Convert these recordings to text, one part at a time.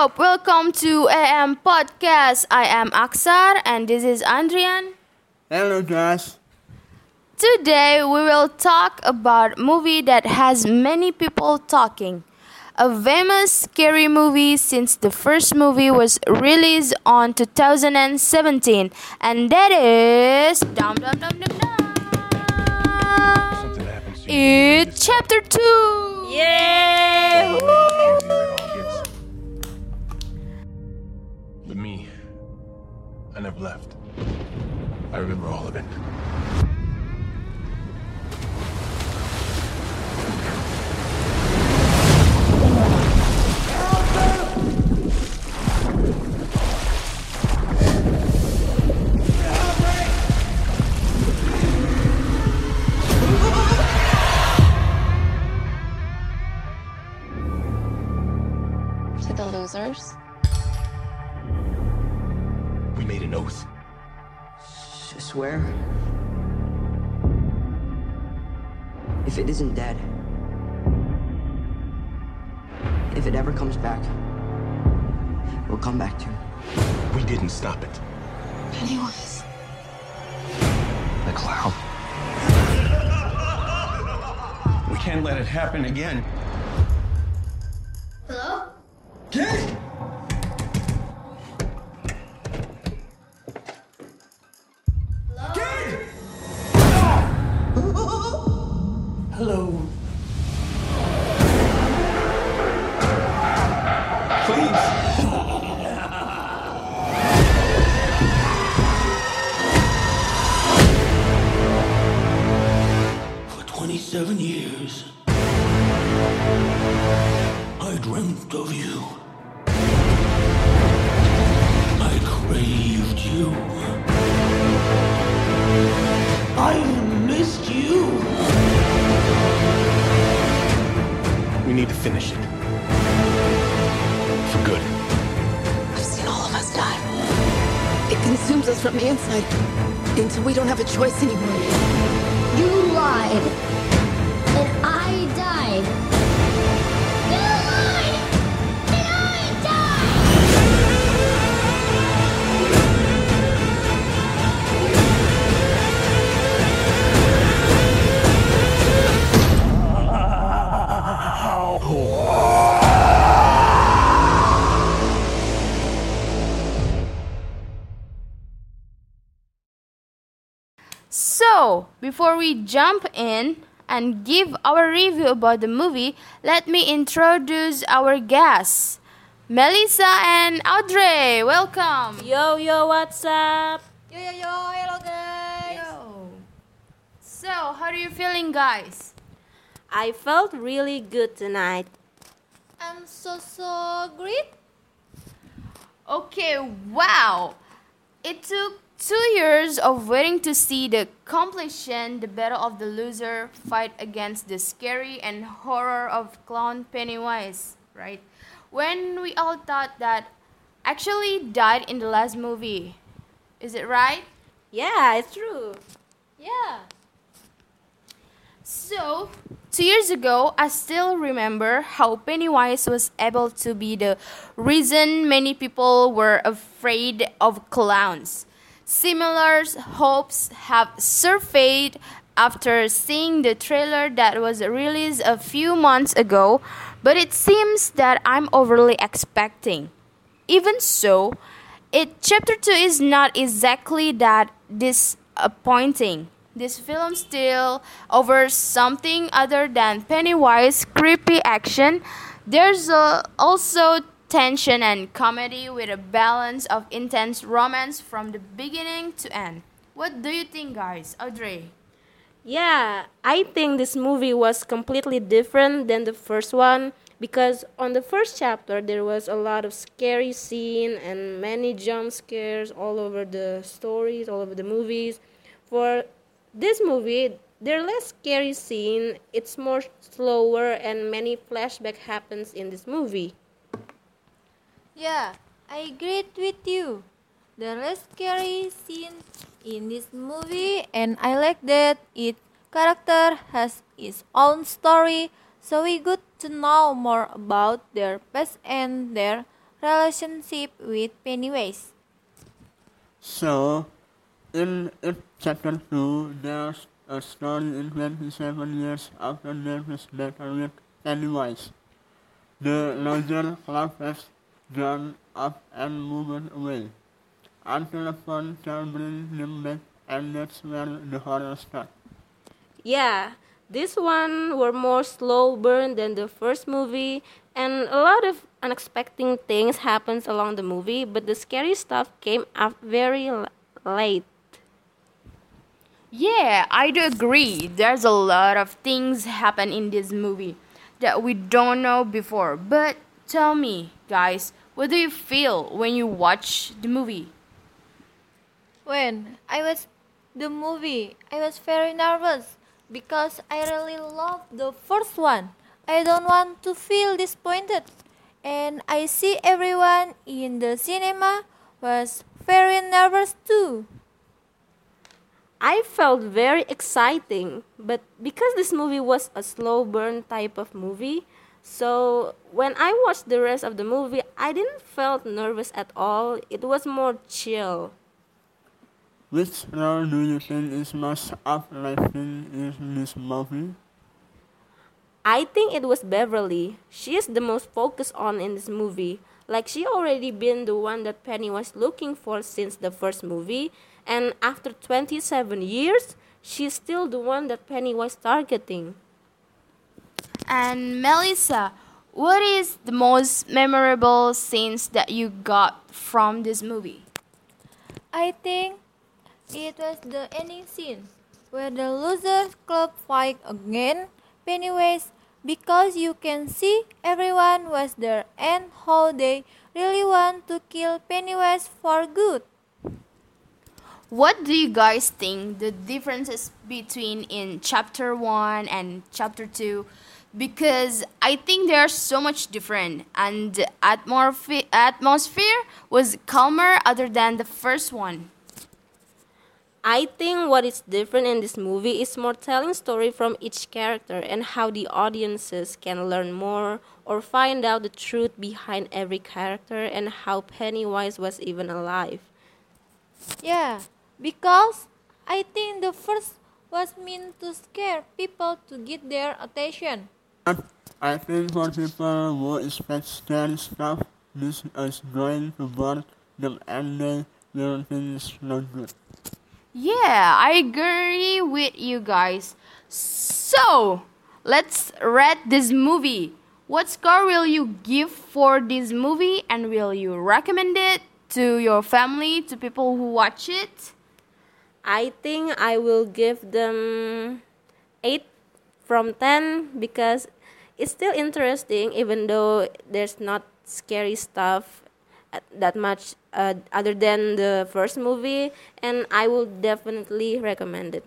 What's up? Welcome to AM Podcast. I am Aksar and this is Andrian. Hello guys. Today we will talk about a movie that has many people talking. A famous scary movie since the first movie was released on 2017, and that is It Chapter 2. Yeah! But me, I never left. I remember all of it. To the losers. We made an oath. Swear? If it isn't dead, if it ever comes back, we'll come back to it. We didn't stop it. Pennywise. The clown. We can't let it happen again. Hello? Get it! Hello. Please. For 27 years, I dreamt of you. I craved you. I missed you. We need to finish it. For good. I've seen all of us die. It consumes us from the inside until we don't have a choice anymore. You lied. And I died. You lied! And I died! So, before we jump in and give our review about the movie, let me introduce our guests, Melissa and Audrey. Welcome. Yo, yo, what's up? Yo, yo, yo, hello guys. Yo. So, how are you feeling, guys? I felt really good tonight. I'm so great. Okay, wow. It took 2 years of waiting to see the completion, the battle of the loser fight against the scary and horror of clown Pennywise, right? When we all thought that actually died in the last movie. Is it right? Yeah, it's true. Yeah. So, 2 years ago, I still remember how Pennywise was able to be the reason many people were afraid of clowns. Similar hopes have surfaced after seeing the trailer that was released a few months ago, but it seems that I'm overly expecting. Even so, It Chapter 2 is not exactly that disappointing. This film still offers something other than Pennywise creepy action. There's also tension and comedy with a balance of intense romance from the beginning to end. What do you think, guys? Audrey? Yeah, I think this movie was completely different than the first one because on the first chapter there was a lot of scary scene and many jump scares all over the stories, all over the movies. For this movie, there's less scary scene, it's more slower and many flashback happens in this movie. Yeah, I agree with you. There less scary scene in this movie and I like that each character has its own story, so we got to know more about their past and their relationship with Pennywise. So, in It Chapter 2, there's a story in 27 years after David's battle with Pennywise. The larger club has drawn up and moved away. Until the fun shall bring them back, and that's where the horror starts. Yeah, this one were more slow burn than the first movie, and a lot of unexpected things happens along the movie, but the scary stuff came up very late. Yeah, I do agree. There's a lot of things happen in this movie that we don't know before. But tell me, guys, what do you feel when you watch the movie? When I watched the movie, I was very nervous because I really loved the first one. I don't want to feel disappointed. And I see everyone in the cinema was very nervous too. I felt very exciting, but because this movie was a slow burn type of movie, so when I watched the rest of the movie, I didn't felt nervous at all. It was more chill. Which role do you think is most uplifting in this movie? I think it was Beverly. She is the most focused on in this movie. Like she already been the one that Penny was looking for since the first movie. And after 27 years, she's still the one that Penny was targeting. And Melissa, what is the most memorable scenes that you got from this movie? I think it was the ending scene where the Losers Club fight again Pennywise, because you can see everyone was there and how they really want to kill Pennywise for good. What do you guys think the differences between in Chapter 1 and Chapter 2? Because I think they are so much different, and the atmosphere was calmer other than the first one. I think what is different in this movie is more telling story from each character and how the audiences can learn more or find out the truth behind every character and how Pennywise was even alive. Yeah. Because I think the first was meant to scare people to get their attention. I think for people who expect scary stuff, this is going to bore them and they will think it's not good. Yeah, I agree with you guys. So, let's rate this movie. What score will you give for this movie and will you recommend it to your family, to people who watch it? I think I will give them 8 from 10 because it's still interesting even though there's not scary stuff that much other than the first movie, and I will definitely recommend it.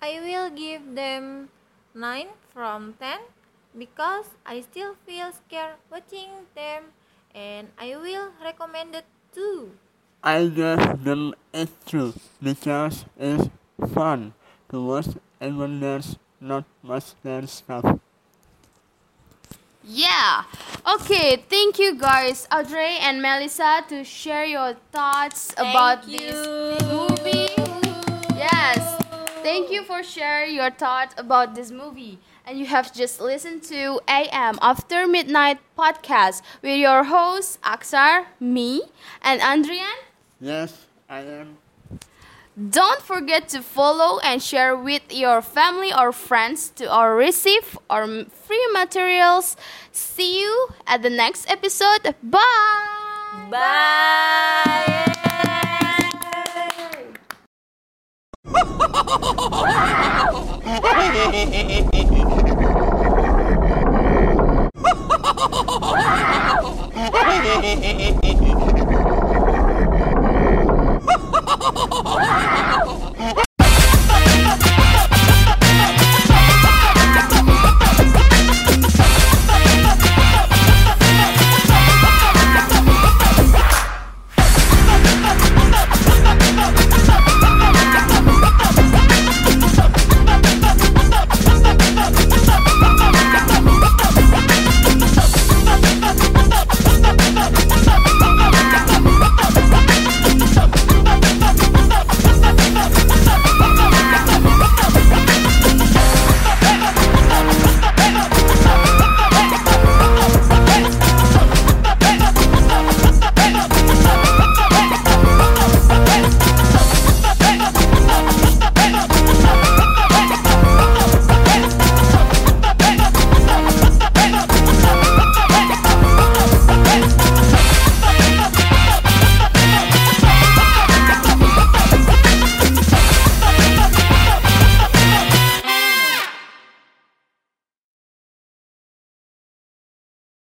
I will give them 9 from 10 because I still feel scared watching them, and I will recommend it too. I give them 8 too because it's fun to watch and when there's not much scary stuff. Yeah. Okay, thank you guys, Audrey and Melissa, to share your thoughts this movie. Yes. Thank you for sharing your thoughts about this movie. And you have just listened to AM After Midnight Podcast with your hosts, Aksar, me, and Andrian. Yes, I am. Don't forget to follow and share with your family or friends to or receive our free materials. See you at the next episode. Bye! Bye!